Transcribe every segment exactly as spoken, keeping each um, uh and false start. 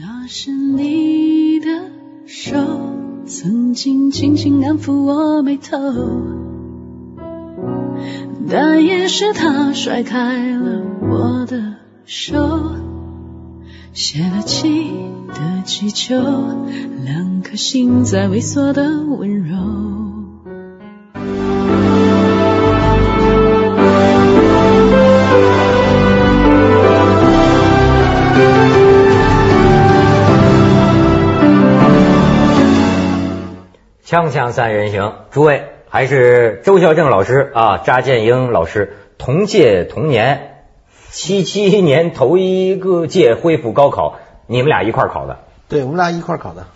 那是你的手，曾经轻轻安抚我眉头，但也是他甩开了我的手，泄了气的气球，两颗心在微缩的温柔。锵锵三人行，诸位还是周孝正老师啊，查建英老师，同届同年，七七年头一个届恢复高考，你们俩一块儿考的？对，我们俩一块儿考的。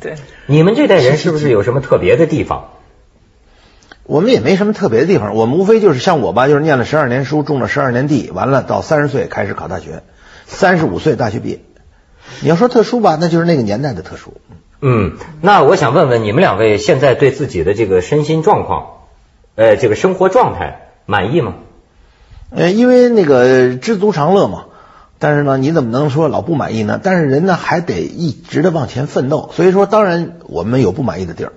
对，你们这代人是不是有什么特别的地方？我们也没什么特别的地方，我们无非就是像我吧，就是念了十二年书，种了十二年地，完了到三十岁开始考大学，三十五岁大学毕业。你要说特殊吧，那就是那个年代的特殊。嗯，那我想问问你们两位，现在对自己的这个身心状况，呃，这个生活状态满意吗？呃，因为那个知足常乐嘛，但是呢，你怎么能说老不满意呢？但是人呢，还得一直的往前奋斗，所以说，当然我们有不满意的地儿。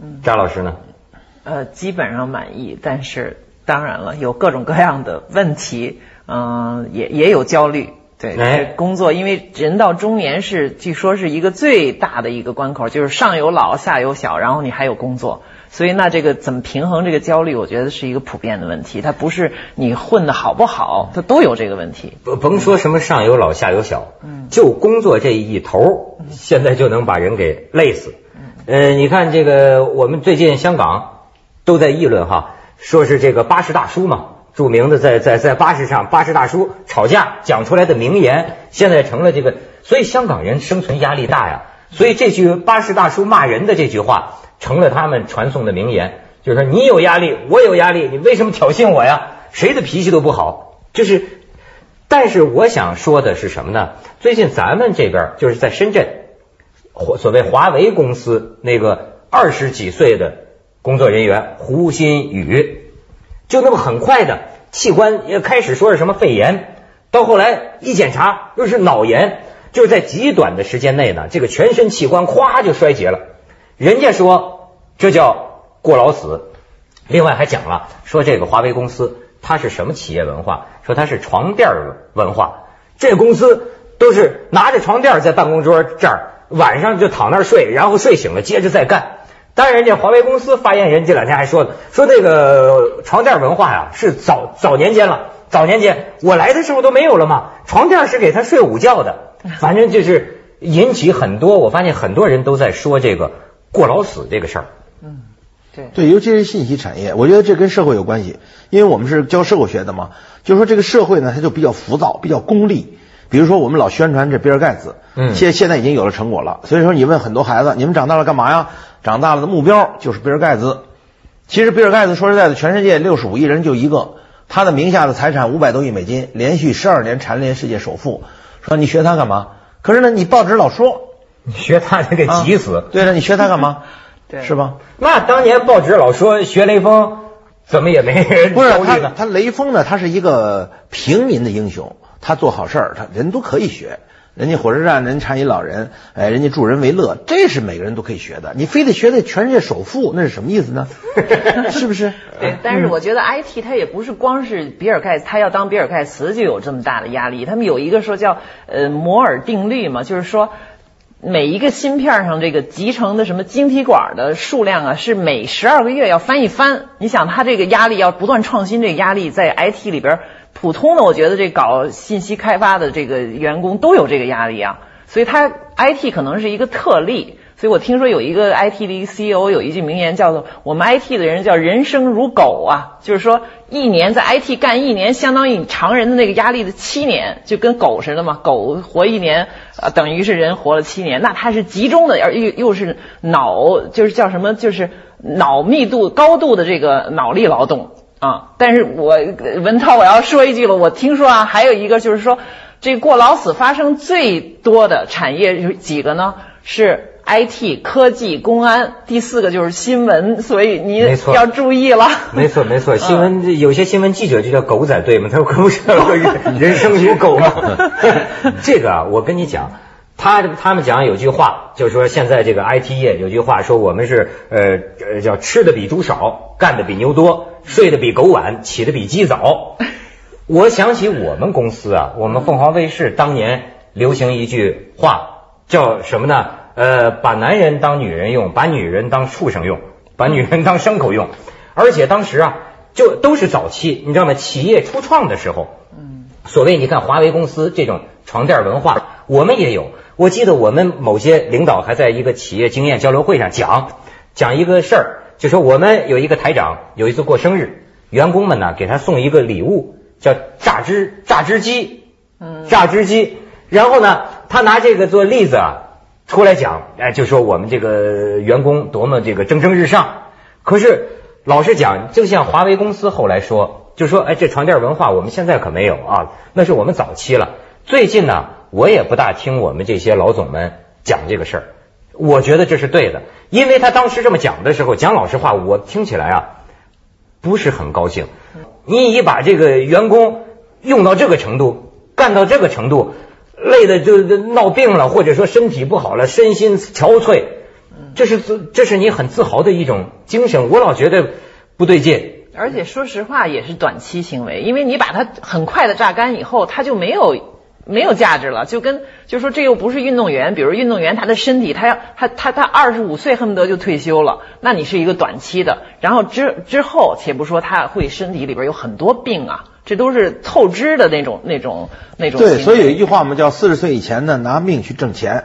嗯，查老师呢？呃，基本上满意，但是当然了，有各种各样的问题，嗯、呃，也也有焦虑。对，哎、工作，因为人到中年是据说是一个最大的一个关口，就是上有老下有小，然后你还有工作，所以那这个怎么平衡这个焦虑，我觉得是一个普遍的问题，它不是你混得好不好，它都有这个问题。甭说什么上有老下有小，嗯，就工作这一头，现在就能把人给累死。呃，你看这个，我们最近香港都在议论哈，说是这个巴士大叔嘛。著名的在在在巴士上巴士大叔吵架讲出来的名言，现在成了这个，所以香港人生存压力大呀，所以这句巴士大叔骂人的这句话成了他们传颂的名言，就是说你有压力我有压力，你为什么挑衅我呀，谁的脾气都不好，就是但是我想说的是什么呢，最近咱们这边就是在深圳，所谓华为公司那个二十几岁的工作人员胡鑫宇，就那么很快的器官也开始说是什么肺炎，到后来一检查又是脑炎，就是在极短的时间内呢，这个全身器官咵就衰竭了，人家说这叫过劳死。另外还讲了说这个华为公司它是什么企业文化，说它是床垫文化，这公司都是拿着床垫在办公桌这儿，晚上就躺那儿睡，然后睡醒了接着再干。当然人家华为公司发言人这两天还说了，说这个床垫文化呀、啊、是早早年间了，早年间我来的时候都没有了嘛，床垫是给他睡午觉的。反正就是引起很多，我发现很多人都在说这个过劳死这个事儿。嗯，对对，尤其是信息产业，我觉得这跟社会有关系，因为我们是教社会学的嘛，就是说这个社会呢它就比较浮躁比较功利。比如说我们老宣传这比尔盖茨，嗯，现现在已经有了成果了，所以说你问很多孩子你们长大了干嘛呀，长大了的目标就是比尔盖茨。其实比尔盖茨说实在的，全世界六十五亿人就一个，他的名下的财产五百多亿美金，连续十二年蝉联世界首富。说你学他干嘛？可是呢，你报纸老说你学他，你给急死。啊、对了，你学他干嘛？对，是吧？那当年报纸老说学雷锋，怎么也没人不是他。他雷锋呢？他是一个平民的英雄，他做好事儿，他人都可以学。人家火车站人搀一老人，哎，人家助人为乐，这是每个人都可以学的。你非得学的全世界首富，那是什么意思呢？是不是？对，但是我觉得 I T 它也不是光是比尔盖茨，他要当比尔盖茨就有这么大的压力。他们有一个说叫呃摩尔定律嘛，就是说每一个芯片上这个集成的什么晶体管的数量啊，是每十二个月要翻一番。你想他这个压力要不断创新，这个压力在 I T 里边。普通的我觉得这搞信息开发的这个员工都有这个压力啊，所以他 I T 可能是一个特例，所以我听说有一个 I T 的 C E O 有一句名言叫做我们 I T 的人叫人生如狗啊，就是说一年在 I T 干一年相当于常人的那个压力的七年，就跟狗似的嘛，狗活一年、呃、等于是人活了七年，那他是集中的，又又是脑就是叫什么就是脑密度高度的这个脑力劳动。啊！但是我文涛，我要说一句了。我听说啊，还有一个就是说，这过劳死发生最多的产业有几个呢？是 I T、科技、公安，第四个就是新闻，所以您要注意了。没错，没错，新闻、嗯、有些新闻记者就叫狗仔队嘛，他不是人生如狗嘛。这个啊，我跟你讲，他他们讲有句话，就是说现在这个 I T 业有句话说我们是呃叫吃的比猪少，干的比牛多，睡的比狗晚，起的比鸡早。我想起我们公司啊，我们凤凰卫视当年流行一句话叫什么呢？呃，把男人当女人用，把女人当畜生用，把女人当牲口用。而且当时啊，就都是早期，你知道吗？企业初创的时候，嗯，所谓你看华为公司这种床垫文化，我们也有。我记得我们某些领导还在一个企业经验交流会上讲讲一个事儿，就说我们有一个台长有一次过生日，员工们呢给他送一个礼物，叫榨汁榨汁机，嗯，榨汁机。然后呢，他拿这个做例子啊。出来讲，哎，就说我们这个员工多么这个蒸蒸日上。可是老实讲，就像华为公司后来说，就说哎，这床垫文化我们现在可没有啊，那是我们早期了。最近呢，我也不大听我们这些老总们讲这个事儿，我觉得这是对的，因为他当时这么讲的时候，讲老实话，我听起来啊不是很高兴。你已把这个员工用到这个程度，干到这个程度。累的就闹病了，或者说身体不好了，身心憔悴，这是这是你很自豪的一种精神，我老觉得不对劲。而且说实话也是短期行为，因为你把它很快的榨干以后，它就没有没有价值了，就跟就说这又不是运动员，比如运动员他的身体，他要他他他二十五岁恨不得就退休了，那你是一个短期的，然后之之后且不说他会身体里边有很多病啊。这都是透支的那种、那种、那种。对，所以有一句话我们叫：四十岁以前呢，拿命去挣钱；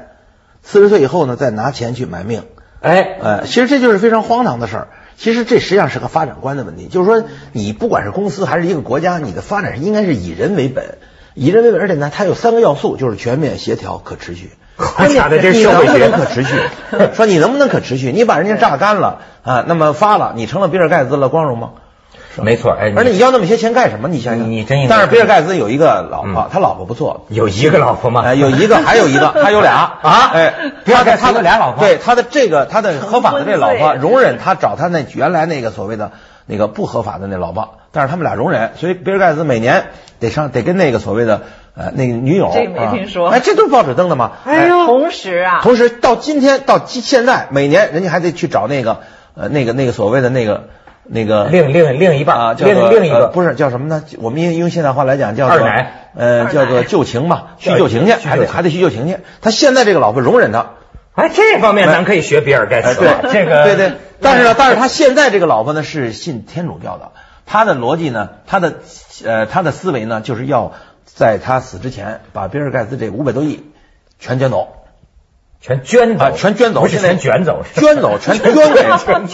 四十岁以后呢，再拿钱去买命。哎，呃，其实这就是非常荒唐的事儿。其实这实际上是个发展观的问题，就是说，你不管是公司还是一个国家，你的发展应该是以人为本，以人为本。而且呢，它有三个要素，就是全面、协调、可持续。关键是你能不能可持续？说你能不能可持续？你把人家榨干了啊，那么发了，你成了比尔盖茨了，光荣吗？没错，哎，而且你要那么些钱干什么？你想想，你真。但是比尔盖茨有一个老婆，嗯、他老婆不错，有一个老婆吗？哎、呃，有一个，还有一个，他有俩啊！哎，比尔盖茨有俩老婆。对，他的这个，他的合法的这老婆容忍他找他那原来那个所谓的那个不合法的那老婆，但是他们俩容忍，所以比尔盖茨每年得上得跟那个所谓的呃那个女友。这没听说、啊？哎，这都是报纸登的嘛。哎呦，同时啊，同时到今天到现在，每年人家还得去找那个呃那个那个所谓的那个。那个另另另一半啊，叫做另一个不是叫什么呢？我们用现代话来讲叫做二奶，呃，叫做旧情嘛，叙旧情去，还得还得叙旧情去。他现在这个老婆容忍他，哎，这方面咱可以学比尔盖茨。对，这个对对。但是呢，但是他现在这个老婆呢是信天主教的，他的逻辑呢，他的呃他的思维呢，就是要在他死之前把比尔盖茨这五百多亿全捐走。全捐走，全捐走，不是全卷走，捐走，全捐给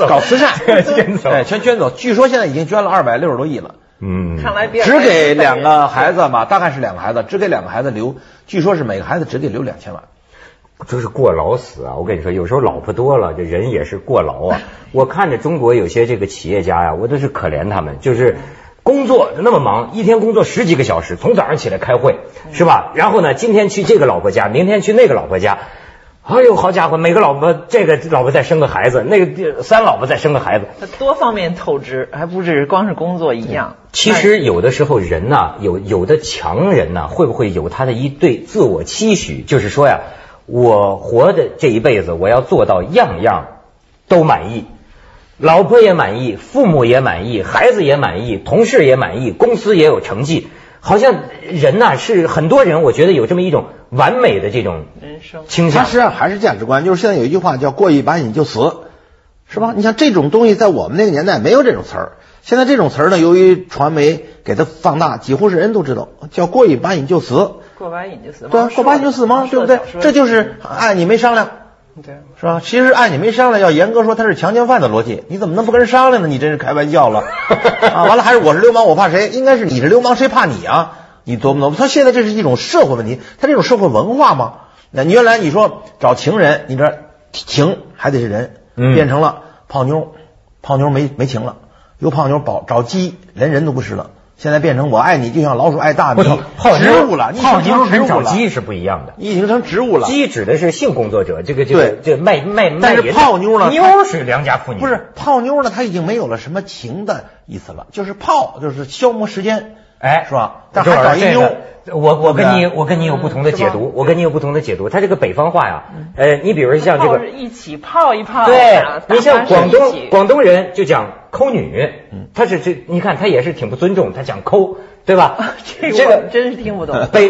搞慈善，捐走，哎，全捐走。据说现在已经捐了二百六十多亿了，嗯，看来只给两个孩子嘛，大概是两个孩子，只给两个孩子留，据说是每个孩子只给留两千万。就是过劳死啊！我跟你说，有时候老婆多了，这人也是过劳啊。我看着中国有些这个企业家呀、啊，我都是可怜他们，就是。工作那么忙，一天工作十几个小时，从早上起来开会，是吧？然后呢，今天去这个老婆家，明天去那个老婆家，哎呦，好家伙，每个老婆这个老婆再生个孩子，那个三老婆再生个孩子，他多方面透支，还不是光是工作一样。其实有的时候人呐、啊，有有的强人呐、啊，会不会有他的一对自我期许，就是说呀，我活的这一辈子，我要做到样样都满意。老婆也满意，父母也满意，孩子也满意，同事也满意，公司也有成绩。好像人呐、啊、是很多人，我觉得有这么一种完美的这种倾向。它实际上还是价值观，就是现在有一句话叫"过一把瘾就死"，是吧？你像这种东西，在我们那个年代没有这种词儿，现在这种词儿呢，由于传媒给它放大，几乎是人都知道，叫"过一把瘾就死"。过把瘾就死，对，过把瘾就死吗？对不对？这就是爱你没商量。对，是吧？其实按你没商量，要严格说，他是强奸犯的逻辑，你怎么能不跟人商量呢？你真是开玩笑了啊！完了，还是我是流氓，我怕谁？应该是你是流氓，谁怕你啊？你琢磨琢磨，他现在这是一种社会问题，他这种社会文化嘛。那你原来你说找情人，你这情还得是人，变成了泡妞，泡妞没没情了，有泡妞保找鸡，连人都不是了，现在变成我爱你就像老鼠爱大米，植物了，泡妞跟找鸡是不一样的，已经成植物了。鸡指的是性工作者，这个这个这卖卖卖。但是泡妞呢，妞是良家妇女。不是泡妞呢，它已经没有了什么情的意思了，就是泡就是消磨时间，哎，是吧？但还找一妞。我我跟你我跟你有不同的解读，我跟你有不同的解读。它这个北方话呀，呃，你比如像这个一起泡一泡，对，你像广东广东人就讲抠女，他是这你看他也是挺不尊重，他讲抠，对吧？这个真是听不懂。北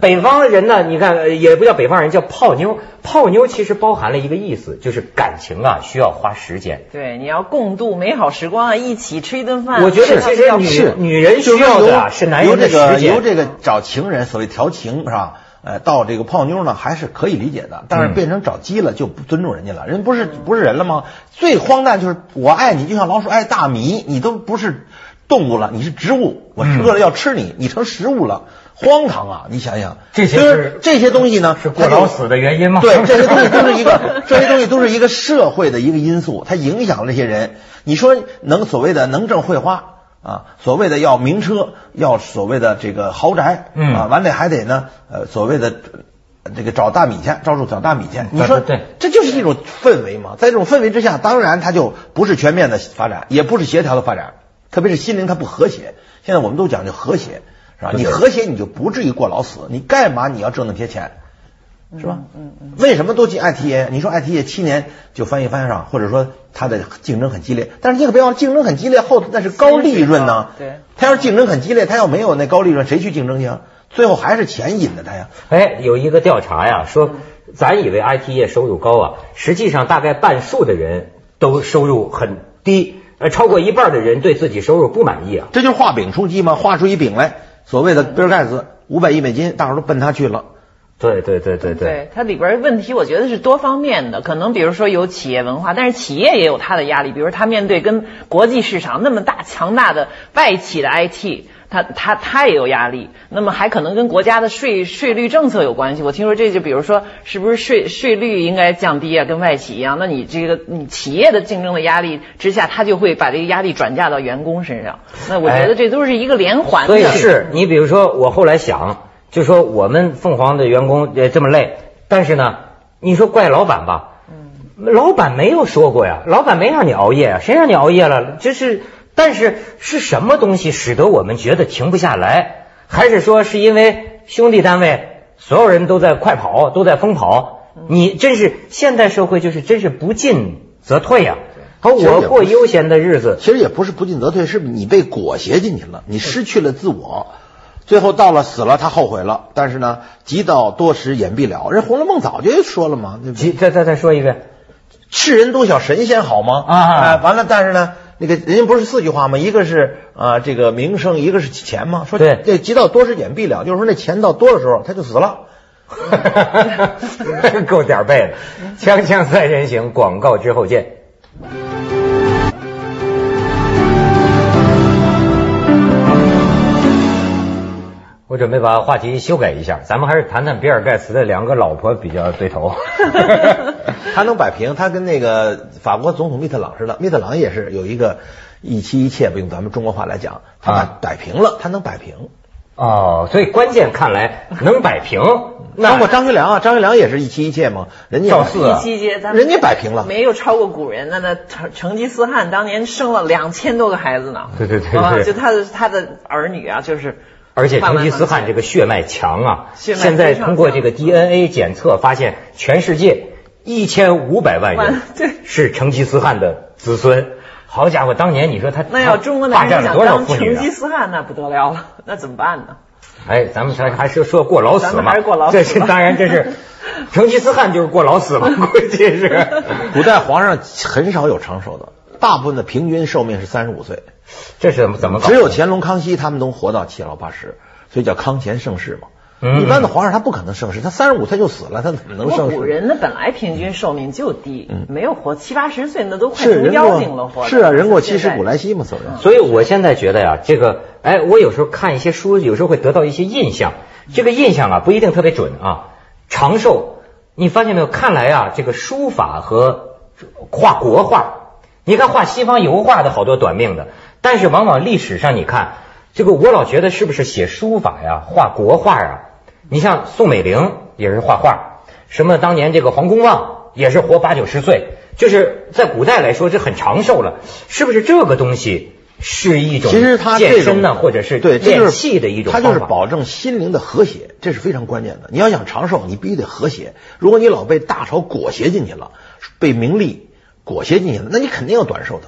北方人呢，你看也不叫北方人，叫泡妞。泡妞其实包含了一个意思，就是感情啊需要花时间。对，你要共度美好时光啊，一起吃一顿饭。我觉得其实女女人需要的是男人的时间，由这个找情人所谓调情是吧？呃，到这个泡妞呢还是可以理解的，但是变成找鸡了就不尊重人家了，人不是不是人了吗？最荒诞就是我爱你就像老鼠爱大米，你都不是动物了，你是植物，我饿了要吃你，你成食物了。荒唐啊！你想想，这些是这些东西呢，是过劳死的原因吗？对，这些东西都是一个，这些东西都是一个社会的一个因素，它影响了这些人。你说能所谓的能挣会花啊，所谓的要名车，要所谓的这个豪宅，嗯啊，完了还得呢，呃，所谓的这个找大米去，招数找大米去。你说对，这就是一种氛围嘛。在这种氛围之下，当然它就不是全面的发展，也不是协调的发展，特别是心灵它不和谐。现在我们都讲究和谐。是吧？你和谐你就不至于过劳死，你干嘛你要挣那些钱，是吧？嗯嗯。为什么都进 I T 业？你说 I T 业七年就翻一番上，或者说它的竞争很激烈，但是你可别忘，竞争很激烈后那是高利润呢。对。他要是竞争很激烈，他要没有那高利润，谁去竞争去？最后还是钱引的他呀。哎，有一个调查呀，说咱以为 I T 业收入高啊，实际上大概半数的人都收入很低，呃，超过一半的人对自己收入不满意啊。这就是画饼充饥吗？画出一饼来。所谓的比尔盖茨五百亿美金，大伙儿都奔他去了。对对对对对，对它里边问题，我觉得是多方面的，可能比如说有企业文化，但是企业也有它的压力，比如他面对跟国际市场那么大强大的外企的 I T， 他他他也有压力，那么还可能跟国家的税税率政策有关系。我听说这就比如说是不是税税率应该降低啊，跟外企一样，那你这个你企业的竞争的压力之下，他就会把这个压力转嫁到员工身上。那我觉得这都是一个连环的。哎、所以是你比如说我后来想。就说我们凤凰的员工呃这么累，但是呢，你说怪老板吧，老板没有说过呀，老板没让你熬夜啊，谁让你熬夜了？这是，但是是什么东西使得我们觉得停不下来？还是说是因为兄弟单位所有人都在快跑，都在疯跑？你真是现代社会就是真是不进则退呀、啊。好，我过悠闲的日子，其实也不是不进则退，是你被裹挟进去了，你失去了自我。最后到了死了，他后悔了，但是呢，急到多时眼必了。人《红楼梦》早就说了嘛，对不对？再再再说一遍，世人都晓神仙好吗？啊，呃、完了，但是呢，那个人家不是四句话吗？一个是啊、呃，这个名声，一个是钱嘛。说对，这急到多时眼必了，就是说那钱到多的时候他就死了。够点背了，锵锵三人行，广告之后见。我准备把话题修改一下，咱们还是谈谈比尔盖茨的两个老婆比较对头。他能摆平，他跟那个法国总统密特朗似的，密特朗也是有一个一妻一妾，不用咱们中国话来讲，他摆平了，他能摆平。哦，所以关键看来能摆平。包括张学良啊，张学良也是一妻一妾嘛，人家赵四、啊，人家摆平了，没有超过古人。那那成吉思汗当年生了两千多个孩子呢。对对对对，啊、就他的他的儿女啊，就是。而且成吉思汗这个血脉强啊，现在通过这个 D N A 检测发现，全世界一千五百万人是成吉思汗的子孙。好家伙，当年你说他那要中国男人想当成吉思汗，那不得了了，那怎么办呢？哎，咱们还还是说过劳死嘛，这是当然，这是成吉思汗就是过劳死了，估计是。古代皇上很少有长寿的。大部分的平均寿命是三十五岁，这是怎么搞？只有乾隆、康熙他们能活到七老八十，所以叫康乾盛世嘛。一般的皇上他不可能盛世，他三十五岁就死了，他怎么能盛世？古人呢本来平均寿命就低，没有活七八十岁那都快成妖精了，活是啊，人过七十古来稀嘛，所以。所以我现在觉得呀、啊，这个哎，我有时候看一些书，有时候会得到一些印象，这个印象啊不一定特别准啊。长寿，你发现没有？看来啊，这个书法和画国画。你看画西方油画的好多短命的，但是往往历史上你看这个我老觉得是不是写书法呀、画国画啊？你像宋美龄也是画画，什么当年这个黄公望也是活八九十岁，就是在古代来说这很长寿了，是不是这个东西是一种健身呢，或者是练气的一种方法？它就是保证心灵的和谐，这是非常关键的。你要想长寿，你必须得和谐。如果你老被大潮裹挟进去了，被名利裹挟进去了，那你肯定要短寿的。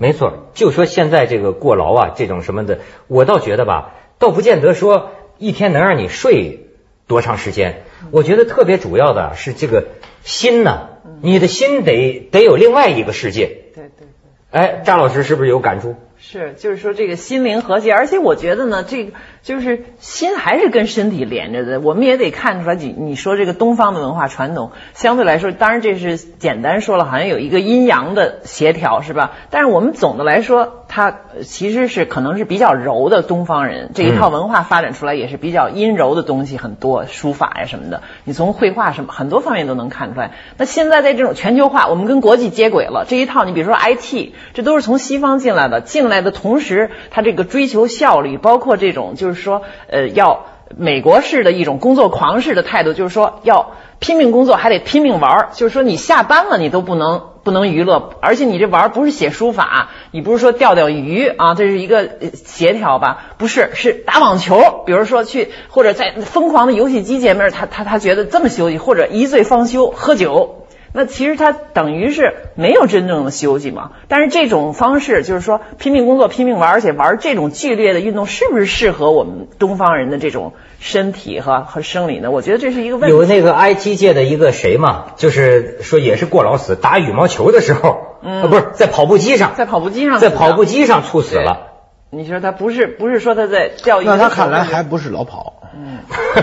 没错，就说现在这个过劳啊，这种什么的，我倒觉得吧，倒不见得说一天能让你睡多长时间。我觉得特别主要的是这个心呢、啊，你的心得得有另外一个世界。对对对。哎，张老师是不是有感触？是，就是说这个心灵和谐，而且我觉得呢，这个就是心还是跟身体连着的。我们也得看出来，你你说这个东方的文化传统，相对来说，当然这是简单说了，好像有一个阴阳的协调，是吧？但是我们总的来说，它其实是可能是比较柔的。东方人这一套文化发展出来也是比较阴柔的东西很多，书法呀什么的，你从绘画什么很多方面都能看出来。那现在在这种全球化，我们跟国际接轨了，这一套你比如说 I T， 这都是从西方进来的，进来的同时，他这个追求效率，包括这种就是说，呃，要美国式的一种工作狂式的态度，就是说要拼命工作，还得拼命玩，就是说你下班了你都不能不能娱乐，而且你这玩不是写书法，你不是说钓钓鱼啊，这是一个协调吧？不是，是打网球，比如说去或者在疯狂的游戏机前面，他他他觉得这么休息，或者一醉方休喝酒。那其实他等于是没有真正的休息嘛，但是这种方式就是说拼命工作拼命玩，而且玩这种剧烈的运动，是不是适合我们东方人的这种身体和和生理呢？我觉得这是一个问题。有那个 I T 界的一个谁嘛，就是说也是过劳死，打羽毛球的时候，嗯，啊、不是在跑步机上，在跑步机上，在跑步机上猝死了。你说他不是不是说他在钓鱼？那他看来还不是老跑。嗯，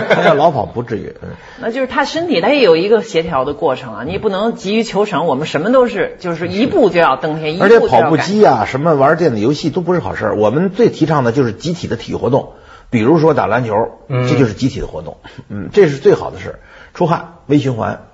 他要老跑不至于。嗯，那就是他身体他也有一个协调的过程啊，你不能急于求成。我们什么都是就是一步就要登天，一步就要。而且跑步机啊，什么玩电子游戏都不是好事儿。我们最提倡的就是集体的体育活动，比如说打篮球，这就是集体的活动。嗯，这是最好的事。出汗、微循环，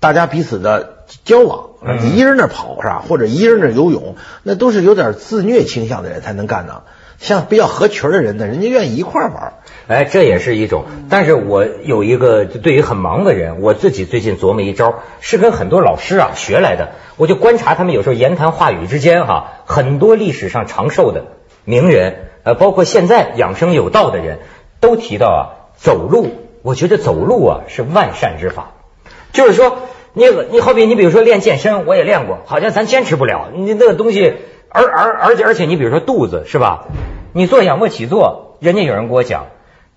大家彼此的交往。你一人那跑是吧？或者一人那游泳，那都是有点自虐倾向的人才能干的。像比较合群的人呢，人家愿意一块玩。哎，这也是一种。但是我有一个对于很忙的人，我自己最近琢磨一招，是跟很多老师啊学来的。我就观察他们有时候言谈话语之间哈、啊，很多历史上长寿的名人，呃，包括现在养生有道的人，都提到啊走路。我觉得走路啊是万善之法，就是说你你好比你比如说练健身，我也练过，好像咱坚持不了，你那个东西。而而而且而且你比如说肚子是吧？你做仰卧起坐，人家有人给我讲，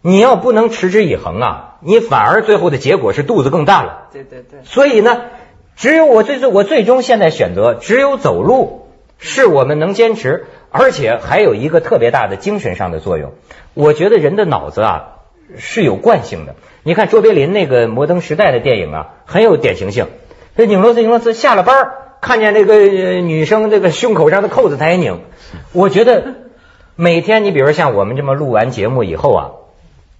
你要不能持之以恒啊，你反而最后的结果是肚子更大了。对对对。所以呢，只有我最我最终现在选择，只有走路是我们能坚持，而且还有一个特别大的精神上的作用。我觉得人的脑子啊是有惯性的。你看卓别林那个《摩登时代》的电影啊，很有典型性。这拧螺丝拧螺丝，下了班看见那个女生这个胸口上的扣子，她也拧。我觉得。每天你比如像我们这么录完节目以后啊，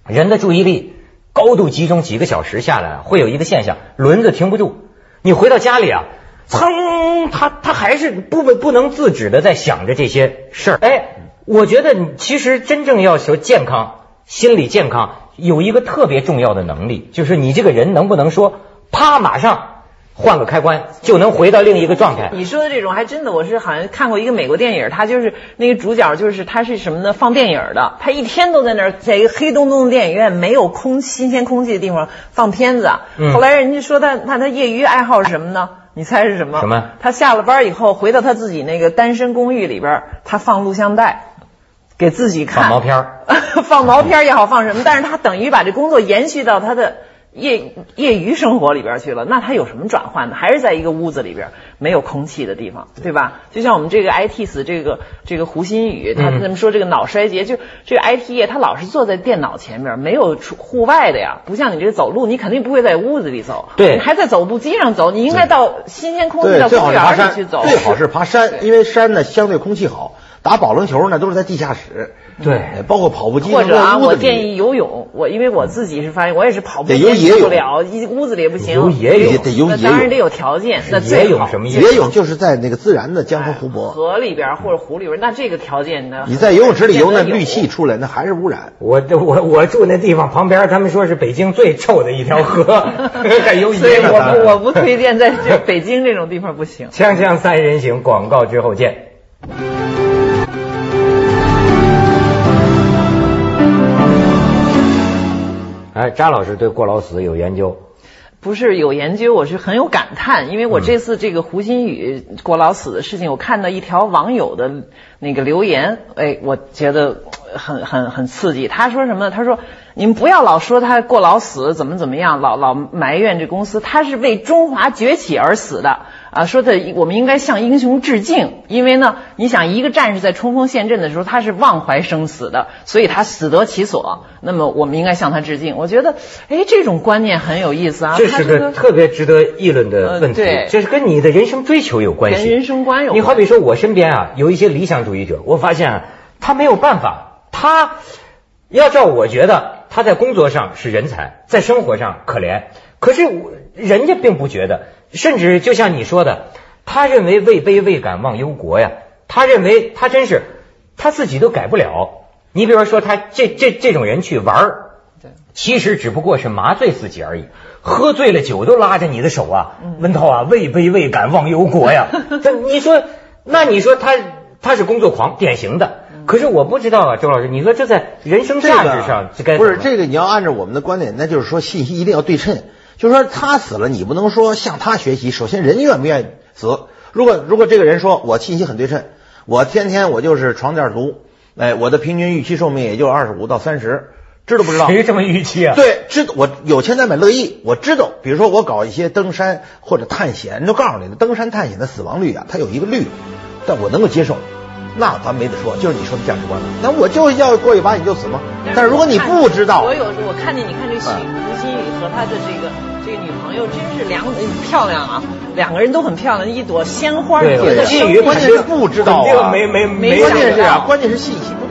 人的注意力高度集中，几个小时下来会有一个现象，轮子停不住。你回到家里啊，噌，他他还是不不能自止的在想着这些事儿。哎，我觉得其实真正要求健康，心理健康有一个特别重要的能力，就是你这个人能不能说啪马上换个开关就能回到另一个状态。你说的这种还真的，我是好像看过一个美国电影，他就是那个主角，就是他是什么呢？放电影的，他一天都在那儿，在一个黑洞洞的电影院，没有空新鲜空气的地方放片子。后来人家说他，那他业余爱好是什么呢？你猜是什么？什么？他下了班以后回到他自己那个单身公寓里边，他放录像带。给自己看。放毛片儿。放毛片也好，放什么？但是他等于把这工作延续到他的业业余生活里边去了，那它有什么转换呢？还是在一个屋子里边没有空气的地方，对吧？就像我们这个 I T 死这个这个胡鑫宇，他他们说这个脑衰竭，就这个 I T 业，他老是坐在电脑前面，没有户外的呀，不像你这走路，你肯定不会在屋子里走，对，你还在走步机上走，你应该到新鲜空气，到公园里去走，最好是爬山，因为山呢相对空气好。打保龄球呢都是在地下室，对，包括跑步机或者啊，我建议游泳，我因为我自己是发现我也是跑步机游不了，一屋子里也不行，游野泳得游野泳，当然得有条件。那野泳什么意思？野泳就是在那个自然的江河湖泊、哎、河里边或者湖里边，那这个条件呢？你在游泳池里游，那氯气出来，那还是污染。我我我住那地方旁边，他们说是北京最臭的一条河，还游野泳。所以我不我不推荐在这北京这种地方不行。锵锵三人行，广告之后见。哎，查老师对过劳死有研究？不是有研究，我是很有感叹，因为我这次这个胡鑫宇过劳死的事情，我看到一条网友的那个留言，哎，我觉得很很很刺激。他说什么呢？他说你们不要老说他过劳死怎么怎么样，老老埋怨这公司，他是为中华崛起而死的。啊，说的我们应该向英雄致敬，因为呢，你想一个战士在冲锋陷阵的时候，他是忘怀生死的，所以他死得其所。那么我们应该向他致敬。我觉得，哎，这种观念很有意思啊。这是个特别值得议论的问题，呃、这是跟你的人生追求有关系，跟人生观有关。你好比说，我身边啊有一些理想主义者，我发现、啊、他没有办法，他要照我觉得他在工作上是人才，在生活上可怜，可是人家并不觉得。甚至就像你说的，他认为位卑未敢忘忧国呀，他认为他真是他自己都改不了。你比如说他这这这种人去玩，其实只不过是麻醉自己而已。喝醉了酒都拉着你的手啊，文涛啊，位卑未敢忘忧国呀。你说那你说他他是工作狂典型的。可是我不知道啊，周老师，你说这在人生价值上、这个、不是这个，你要按照我们的观点，那就是说信息一定要对称。就是说他死了，你不能说向他学习。首先，人愿不愿意死？如果如果这个人说我信息很对称，我天天我就是床垫族，哎，我的平均预期寿命也就二十五到三十，知道不知道？谁这么预期啊？对，知我有钱咱买乐意，我知道。比如说我搞一些登山或者探险，人都告诉你，登山探险的死亡率啊，它有一个率，但我能够接受。那咱没得说，就是你说的价值观。那我就要过一把你就死吗？但是如果你不知道，我有我看见你看这许吴新宇和他的这个这个女朋友真是两漂亮啊，两个人都很漂亮，一朵鲜花。对，吴新宇关键是不知道啊，没没没，关键是啊，关键是信息不